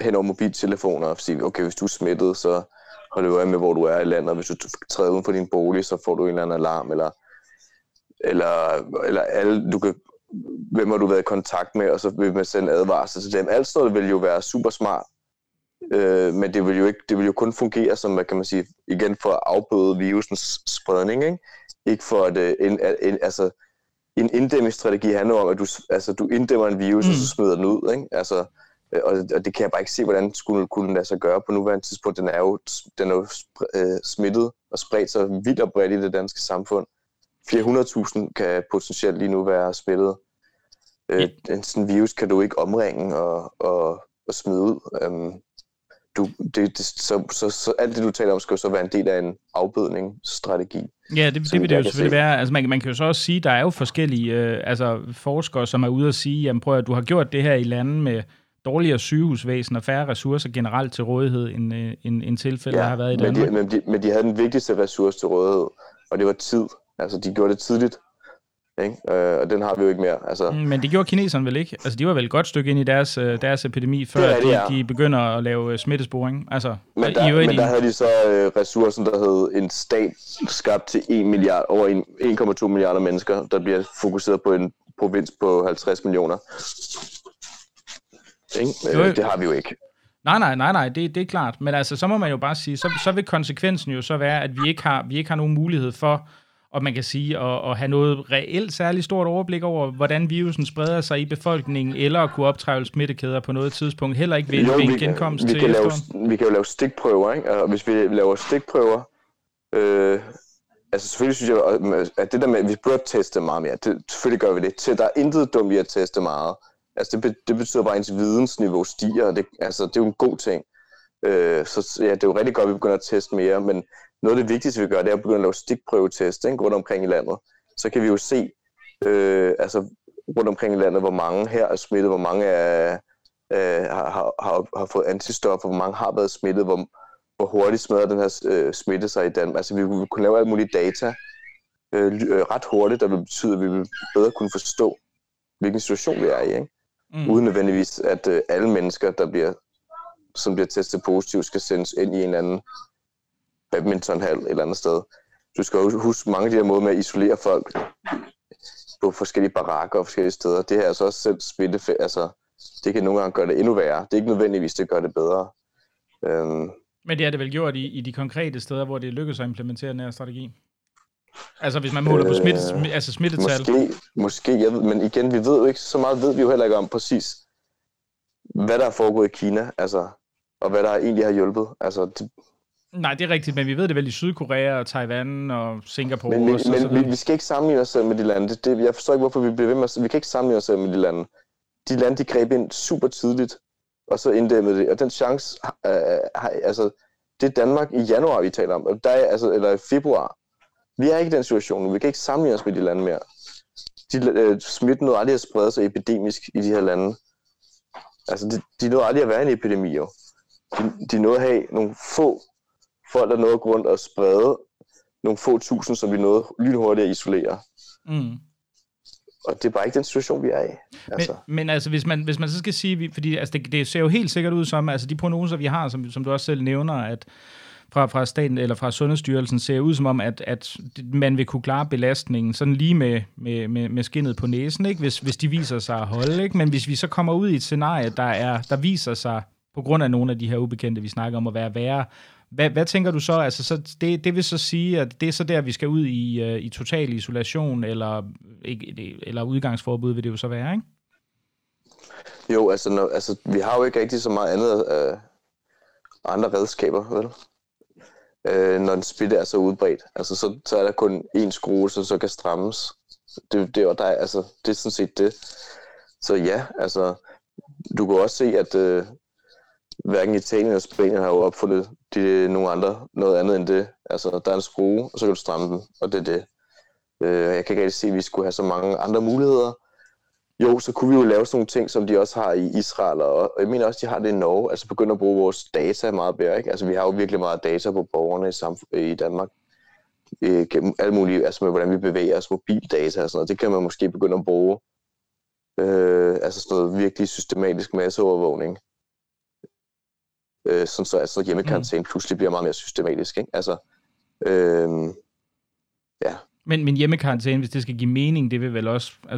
hen over mobiltelefoner og sige, okay, hvis du er smittet, så holder du øje med, hvor du er i landet, og hvis du træder uden for din bolig, så får du en eller anden alarm, eller alle, hvem har du været i kontakt med, og så vil man sende advarsel til dem. Alt sådan noget ville jo være super smart, men det vil jo kun fungere som, hvad kan man sige, igen for at afbøde virusens spredning, ikke for at en inddæmningsstrategi handler om, at du inddæmmer en virus, og så smider den ud, ikke? Altså, og det kan jeg bare ikke se, hvordan skulle kunne lade sig gøre på nuværende tidspunkt. Den er jo smittet og spredt sig vildt og bredt i det danske samfund. 400.000 kan potentielt lige nu være smittet. Sådan en virus kan du ikke omringe og smide ud. Så alt det, du taler om, skal jo så være en del af en afbødningsstrategi. Ja, det vil det jo selvfølgelig være. Altså, man kan jo så også sige, der er jo forskellige forskere, som er ude og sige, jamen prøv at du har gjort det her i lande med dårligere sygehusvæsen og færre ressourcer generelt til rådighed, end tilfælde ja, har været i Danmark. Men de havde den vigtigste ressource til rådighed, og det var tid. Altså, de gjorde det tidligt. Ikke? Og den har vi jo ikke mere. Altså. Men det gjorde kineserne vel ikke? Altså, de var vel et godt stykke ind i deres epidemi, før de begynder at lave smittesporing. Altså, men der havde de så ressourcen, der hed en stat skabt til 1 milliard, over 1,2 milliarder mennesker, der bliver fokuseret på en provins på 50 millioner. Det har vi jo ikke. Nej, det er klart. Men altså, så må man jo bare sige, så vil konsekvensen jo så være, at vi ikke har nogen mulighed for, og man kan sige, at have noget reelt særligt stort overblik over, hvordan virusen spreder sig i befolkningen, eller at kunne optrævle smittekæder på noget tidspunkt, heller ikke ved en genkomst til efteråret. Vi kan jo lave stikprøver, ikke? Og hvis vi laver stikprøver, altså selvfølgelig synes jeg, at det der med, at vi burde teste meget mere, det, selvfølgelig gør vi det. Så der er intet dumt i at teste meget. Altså det betyder bare, at ens vidensniveau stiger, og det er jo en god ting. Så ja, det er jo rigtig godt, at vi begynder at teste mere, men noget af det vigtigste, vi gør, det er at begynde at lave stikprøvetest, ikke, rundt omkring i landet. Så kan vi jo se rundt omkring i landet, hvor mange her er smittet, hvor mange har fået antistoffer, hvor mange har været smittet, hvor hurtigt smider den her smitte sig i Danmark. Altså vi vil kunne lave alle mulige data ret hurtigt, der vil betyde, at vi vil bedre kunne forstå, hvilken situation vi er i, ikke? Uden nødvendigvis, at alle mennesker, som bliver testet positivt, skal sendes ind i en eller anden badmintonhal et eller andet sted. Du skal jo huske mange af de her måder med at isolere folk på forskellige barakker og forskellige steder. Det her er så også selv smitte, altså det kan nogle gange gøre det endnu værre. Det er ikke nødvendigvis, det gør det bedre. Men det er det vel gjort i de konkrete steder, hvor det lykkedes at implementere den her strategi? Altså hvis man måler på smittetal? Måske, jeg ved, men igen, vi ved jo ikke så meget, ved vi jo heller ikke om præcis, hvad der er foregået i Kina, altså, og hvad der egentlig har hjulpet. Altså, nej, det er rigtigt, men vi ved det vel i Sydkorea og Taiwan og Singapore. Men vi skal ikke sammenligne os selv med de lande. Jeg forstår ikke, hvorfor vi bliver ved med os. Vi kan ikke sammenligne os selv med de lande. De lande, de greb ind super tidligt, og så inddæmmede det. Og den chance, det er Danmark i januar, vi taler om, eller i februar. Vi er ikke i den situation nu. Vi kan ikke sammenligne os med de lande mere. Smitten nåede aldrig at sprede sig epidemisk i de her lande. Altså, de nåede aldrig at være en epidemi, jo. De nåede at have nogle få folk, der nåede grund at sprede nogle få tusind, som vi nåede lynhurtigt at isolere. Mm. Og det er bare ikke den situation, vi er i. Altså. Men altså, hvis man så skal sige, fordi altså, det ser jo helt sikkert ud som, altså de prognoser, vi har, som du også selv nævner, at fra staten eller fra Sundhedsstyrelsen ser ud som om, at man vil kunne klare belastningen sådan lige med skindet på næsen, ikke? Hvis de viser sig at holde. Ikke? Men hvis vi så kommer ud i et scenarie, der viser sig, på grund af nogle af de her ubekendte, vi snakker om at være værre, hvad tænker du så? Altså, så det vil så sige, at det er så der, vi skal ud i total isolation, eller udgangsforbud vil det jo så være, ikke? Jo, altså vi har jo ikke rigtig så meget andet andre redskaber, vel? Når en smitte er så udbredt. Altså, så er der kun én skrue, som så kan strammes. Det er sådan set det. Så ja, altså, du kan også se, at hverken Italien eller Spanien har jo opfundet noget andet end det. Altså, der er en skrue, og så kan du stramme den, og det er det. Jeg kan ikke rigtig se, at vi skulle have så mange andre muligheder. Jo, så kunne vi jo lave sådan nogle ting, som de også har i Israel, og jeg mener også, de har det i Norge. Altså begynder at bruge vores data meget bedre, ikke? Altså vi har jo virkelig meget data på borgerne i Danmark. Gennem alle mulige, altså med hvordan vi bevæger os, mobildata og sådan noget. Det kan man måske begynde at bruge. Altså sådan noget virkelig systematisk masseovervågning. Sådan så altså hjemmekarantæne pludselig bliver meget mere systematisk, ikke? Altså, ja. Men hjemmekarantæne, hvis det skal give mening, det vil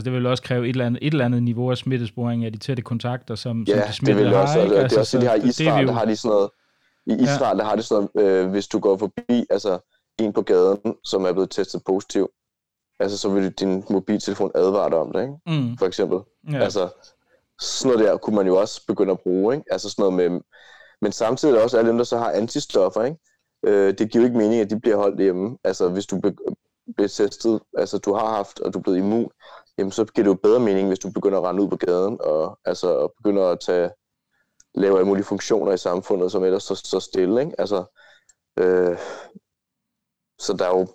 vel også kræve et eller andet niveau af smittesporing af de tætte kontakter, som de smittede har. Ja, det vil også. Det er også det, de har i Israel, jo... der har de sådan noget. I Israel, der har de sådan noget, hvis du går forbi, altså en på gaden, som er blevet testet positiv, altså så vil din mobiltelefon advare dig om det, ikke? Mm. For eksempel. Ja. Altså sådan noget der kunne man jo også begynde at bruge, ikke? Altså sådan noget med, men samtidig også alle dem, der så har antistoffer, ikke? Det giver jo ikke mening, at de bliver holdt hjemme. Altså hvis du bliver testet, altså du har haft, og du er blevet immun, jamen så giver det jo bedre mening, hvis du begynder at rende ud på gaden, og altså begynder at lave alle mulige funktioner i samfundet, som ellers så stille, ikke? Altså, så der er jo,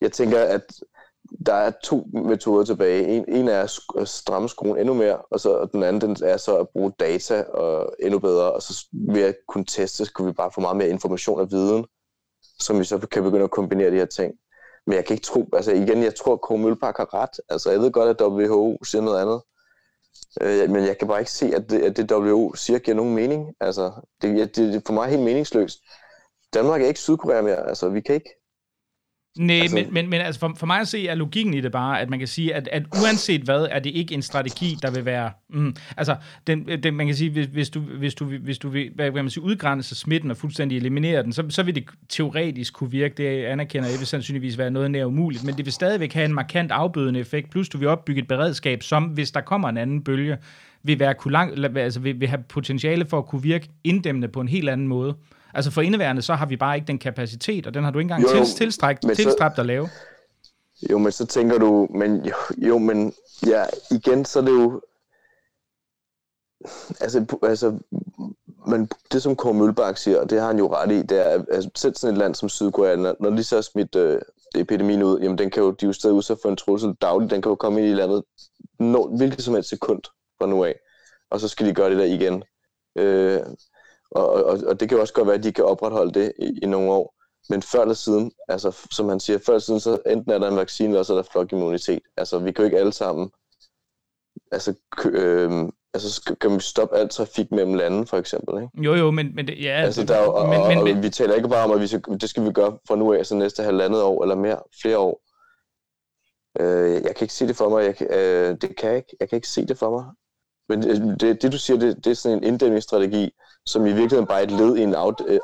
jeg tænker, at der er to metoder tilbage. En er at stramme skruen endnu mere, og den anden er så at bruge data og endnu bedre, og så ved at kunne teste, så kan vi bare få meget mere information og viden, som vi så kan begynde at kombinere de her ting. Men jeg kan ikke tro, altså igen, jeg tror, at Kåre Mølbak har ret. Altså, jeg ved godt, at WHO siger noget andet. Men jeg kan bare ikke se, at det WHO siger, giver nogen mening. Altså, det er for mig helt meningsløst. Danmark er ikke Sydkorea mere. Altså, vi kan ikke. Nej, altså, men altså for mig at se er logikken i det bare, at man kan sige, at uanset hvad, er det ikke en strategi, der vil være... altså, den, man kan sige, hvis du vil, hvad kan man sige, udgrænse smitten og fuldstændig eliminere den, så vil det teoretisk kunne virke. Det anerkender jeg, vil sandsynligvis være noget nær umuligt, men det vil stadigvæk have en markant afbødende effekt, plus du vil opbygge et beredskab, som hvis der kommer en anden bølge, vil have potentiale for at kunne virke inddæmmende på en helt anden måde. Altså for indeværende, så har vi bare ikke den kapacitet, og den har du ikke engang tilstræbt at lave. Jo, men så tænker du, igen, så er det jo, altså men det som Kåre Mølbak siger, og det har han jo ret i, det er, altså, selv sådan et land som Sydkorea, når de så har smidt epidemien ud, jamen den kan jo, de er jo stadig udsat for en trussel dagligt, den kan jo komme ind i landet, hvilket som helst sekund fra nu af, og så skal de gøre det der igen. Og det kan jo også godt være, at de kan opretholde det i nogle år. Men før eller siden, altså som han siger, før eller siden, så enten er der en vaccine, eller så er der flokimmunitet. Altså vi kan jo ikke alle sammen, kan vi stoppe alt trafik mellem lande, for eksempel, ikke? Jo, men det, ja. Altså, der er jo, og vi taler ikke bare om, at det skal vi gøre fra nu af, altså næste halvandet år, eller mere, flere år. Jeg kan ikke se det for mig, jeg kan ikke se det for mig. Men det du siger, det er sådan en inddæmningsstrategi, som i virkeligheden bare er et led i en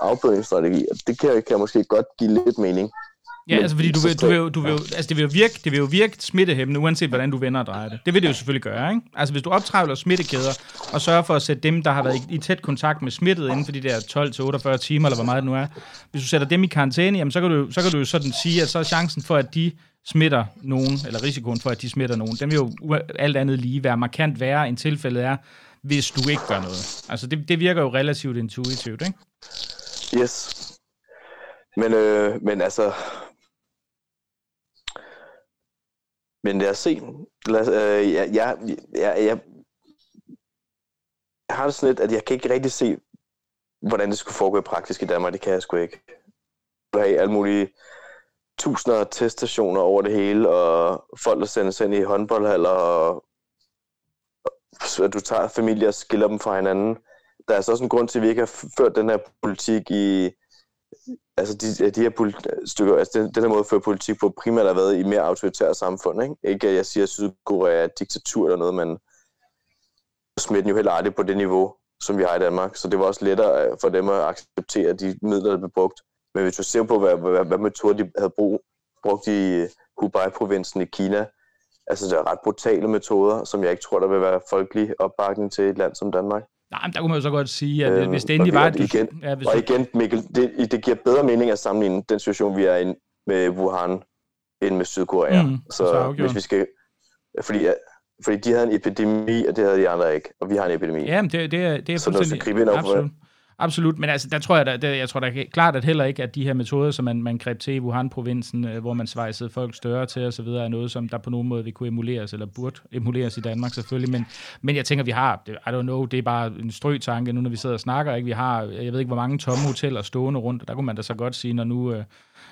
afbødningsstrategi. Det kan måske godt give lidt mening. Ja, men altså fordi det vil jo virke smittehæmmende, uanset hvordan du vender og drejer det. Det vil det jo selvfølgelig gøre, ikke? Altså hvis du optrævler smittekæder og sørger for at sætte dem, der har været i tæt kontakt med smittet inden for de der 12-48 timer, eller hvor meget det nu er, hvis du sætter dem i karantæne, jamen så kan du jo sådan sige, at så er chancen for, at de smitter nogen, eller risikoen for, at de smitter nogen, den vil jo alt andet lige være markant værre, end tilfældet er, hvis du ikke gør noget. Altså, det virker jo relativt intuitivt, ikke? Yes. Men altså... Men lad os se. Jeg har det sådan lidt, at jeg kan ikke rigtig se, hvordan det skulle foregå praktisk i Danmark. Det kan jeg sgu ikke. Du har alle mulige tusinder af teststationer over det hele, og folk, der sendes ind i håndboldhaller, og du tager familier og skiller dem fra hinanden. Der er så også en grund til, at vi ikke har ført den her politik i... Altså, den her måde at føre politik på primært har været i mere autoritære samfund, ikke? Ikke at jeg siger, at Sydkorea er diktatur eller noget, men smitten jo heller aldrig på det niveau, som vi har i Danmark. Så det var også lettere for dem at acceptere de midler, der blev brugt. Men hvis du ser på, hvad metoder de havde brugt i Hubei-provinsen i Kina, altså det er ret brutale metoder, som jeg ikke tror, der vil være folkelig opbakning til et land som Danmark. Nej, men der kunne man jo så godt sige, at hvis det endelig var... Igen, Mikkel, det giver bedre mening at sammenligne den situation, vi er i med Wuhan, end med Sydkorea. Så hvis vi skal... Fordi de havde en epidemi, og det havde de andre ikke, og vi har en epidemi. Jamen, det er så fuldstændig... Så gribe ind over det. Absolut, men altså, jeg tror klart, at heller ikke, at de her metoder, som man greb til i Wuhan-provinsen, hvor man svejsede folk større til osv., er noget, som der på nogen måde vil kunne emuleres, eller burde emuleres i Danmark selvfølgelig, men jeg tænker, vi har, det er bare en strøtanke nu, når vi sidder og snakker, ikke? Vi har, jeg ved ikke, hvor mange tomme hoteller stående rundt, og der kunne man da så godt sige, når nu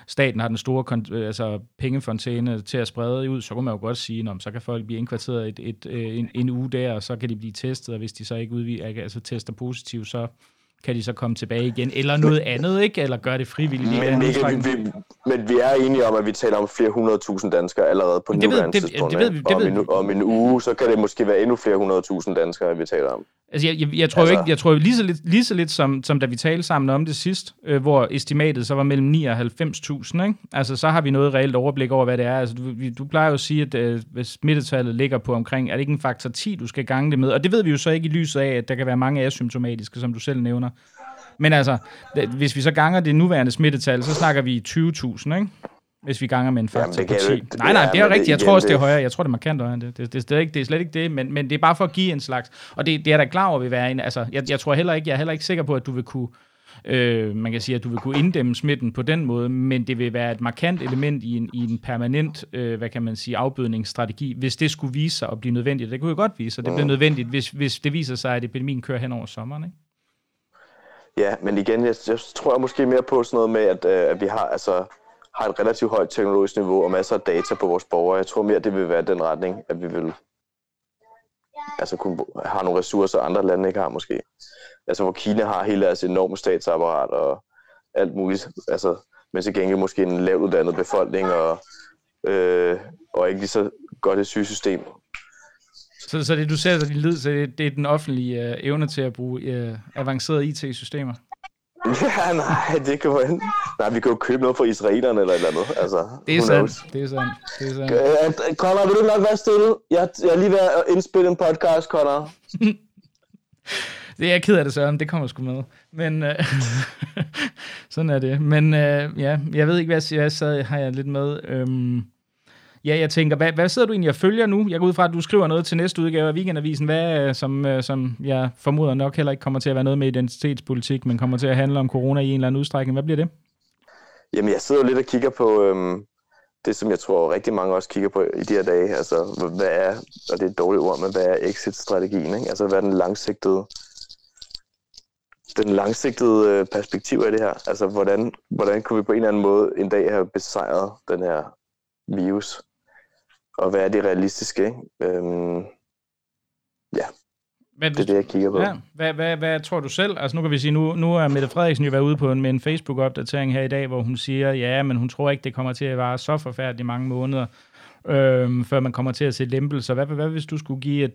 staten har den store pengefontæne til at sprede ud, så kunne man jo godt sige, så kan folk blive indkvarteret en uge der, og så kan de blive testet, og hvis de så ikke tester positivt, så kan de så komme tilbage igen, eller noget andet, ikke? Eller gøre det frivilligt. Men vi er enige om, at vi taler om flere 100.000 danskere allerede på nuværende tidspunkt. Om en uge, så kan det måske være endnu flere 100.000 danskere, vi taler om. Altså, jeg tror lige så lidt som da vi talte sammen om det sidst, hvor estimatet så var mellem 9 og 90.000, ikke? Altså, så har vi noget reelt overblik over, hvad det er. Altså, du plejer jo at sige, at hvis smittetallet ligger på omkring, er det ikke en faktor 10, du skal gange det med? Og det ved vi jo så ikke i lyset af, at der kan være mange asymptomatiske, som du selv nævner. Men altså, hvis vi så ganger det nuværende smittetal, så snakker vi 20.000, ikke? Hvis vi ganger med en faktor på 10. Nej, det er jo rigtigt. Jeg tror også, det er højere. Jeg tror, det er markant højere end det. Det er slet ikke det, men det er bare for at give en slags... Og det er da klar over, at vi være en... Altså, jeg er heller ikke sikker på, at du vil kunne... man kan sige, at du vil kunne inddæmme smitten på den måde, men det vil være et markant element i en permanent, afbødningsstrategi, hvis det skulle vise sig at blive nødvendigt. Det kunne jo godt vise sig. Det bliver nødvendigt, hvis det viser sig, at epidemien kører hen over sommeren, ikke? Ja, men igen, jeg tror måske mere på sådan noget med, at vi har... altså har et relativt højt teknologisk niveau og masser af data på vores borgere. Jeg tror mere, det vil være den retning, at vi vil altså kunne have nogle ressourcer, andre lande ikke har måske. Altså hvor Kina har hele deres enorme statsapparat og alt muligt, altså, men til gengæld måske en lavt uddannet befolkning og ikke lige så godt et sygesystem. Så det du ser, så det er den offentlige evne til at bruge avancerede IT-systemer? Ja, nej, det kan man. Nej, vi kan jo købe noget fra israelerne eller et eller andet. Altså, det er sandt, det er sandt. Connor, vil du nok være stille? Jeg er lige ved at indspille en podcast, Connor. Det er jeg ked af det, Søren. Det kommer sgu med. Men sådan er det. Men ja, jeg ved ikke, hvad jeg siger. Så har jeg lidt med. Ja, jeg tænker, hvad sidder du egentlig og følger nu? Jeg går ud fra, at du skriver noget til næste udgave af Weekendavisen, som jeg formoder nok heller ikke kommer til at være noget med identitetspolitik, men kommer til at handle om corona i en eller anden udstrækning. Hvad bliver det? Jamen, jeg sidder jo lidt og kigger på det, som jeg tror rigtig mange også kigger på i de her dage. Altså, hvad er, og det er et dårligt ord, men hvad er exit-strategien? Ikke? Altså, hvad er den langsigtede perspektiv af det her? Altså, hvordan kunne vi på en eller anden måde en dag have besejret den her virus? Og hvad er det realistiske, ikke? Ja, det er det, jeg kigger på. Ja. Hvad tror du selv? Altså nu kan vi sige, nu er Mette Frederiksen jo været ude på med en Facebook-opdatering her i dag, hvor hun siger, ja, men hun tror ikke, det kommer til at vare så forfærdeligt mange måneder, før man kommer til at se lempelser. Hvad hvis du skulle give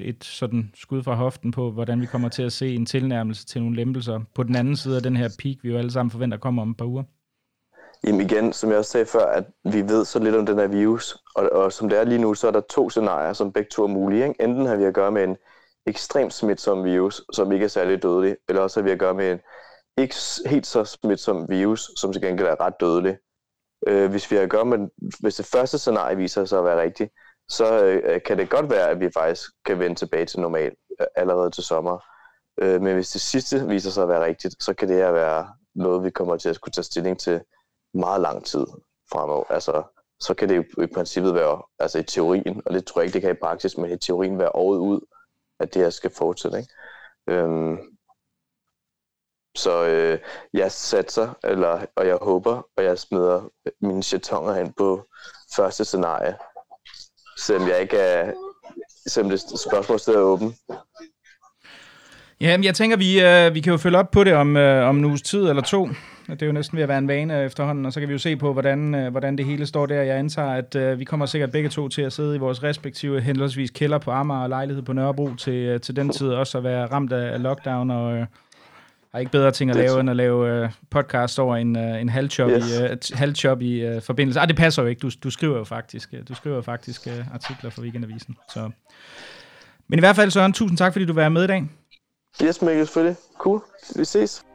et sådan skud fra hoften på, hvordan vi kommer til at se en tilnærmelse til nogle lempelser på den anden side af den her peak, vi jo alle sammen forventer kommer om et par uger? Jamen igen, som jeg også sagde før, at vi ved så lidt om den her virus, og som det er lige nu, så er der to scenarier, som begge to er mulige. Ikke? Enten har vi at gøre med en ekstremt smitsom virus, som ikke er særlig dødelig, eller også har vi at gøre med en ikke helt så smitsom virus, som til gengæld er ret dødelig. Hvis vi har at gøre med, hvis det første scenarie viser sig at være rigtigt, så kan det godt være, at vi faktisk kan vende tilbage til normal allerede til sommer. Men hvis det sidste viser sig at være rigtigt, så kan det her være noget, vi kommer til at skulle tage stilling til meget lang tid fremover. Altså, så kan det jo i princippet være, altså i teorien, og det tror jeg ikke, det kan i praksis, men i teorien være året ud, at det her skal fortsætte. Ikke? Så jeg satser, og jeg håber, og jeg smider mine jetoner hen på første scenarie, selvom det spørgsmål er åbent. Jamen, jeg tænker, vi kan jo følge op på det om en uges tid eller to. Det er jo næsten ved at være en vane efterhånden, og så kan vi jo se på, hvordan det hele står der. Jeg antager, at vi kommer sikkert begge to til at sidde i vores respektive henholdsvis kælder på Amager og lejlighed på Nørrebro til den tid også at være ramt af lockdown og har ikke bedre ting at lave end at lave podcast over en halvjob i forbindelse. Det passer jo ikke. Du skriver jo faktisk artikler for Weekendavisen. Så. Men i hvert fald, Søren, tusind tak, fordi du var med i dag. Yes, Mikkel, selvfølgelig. Cool. Vi ses.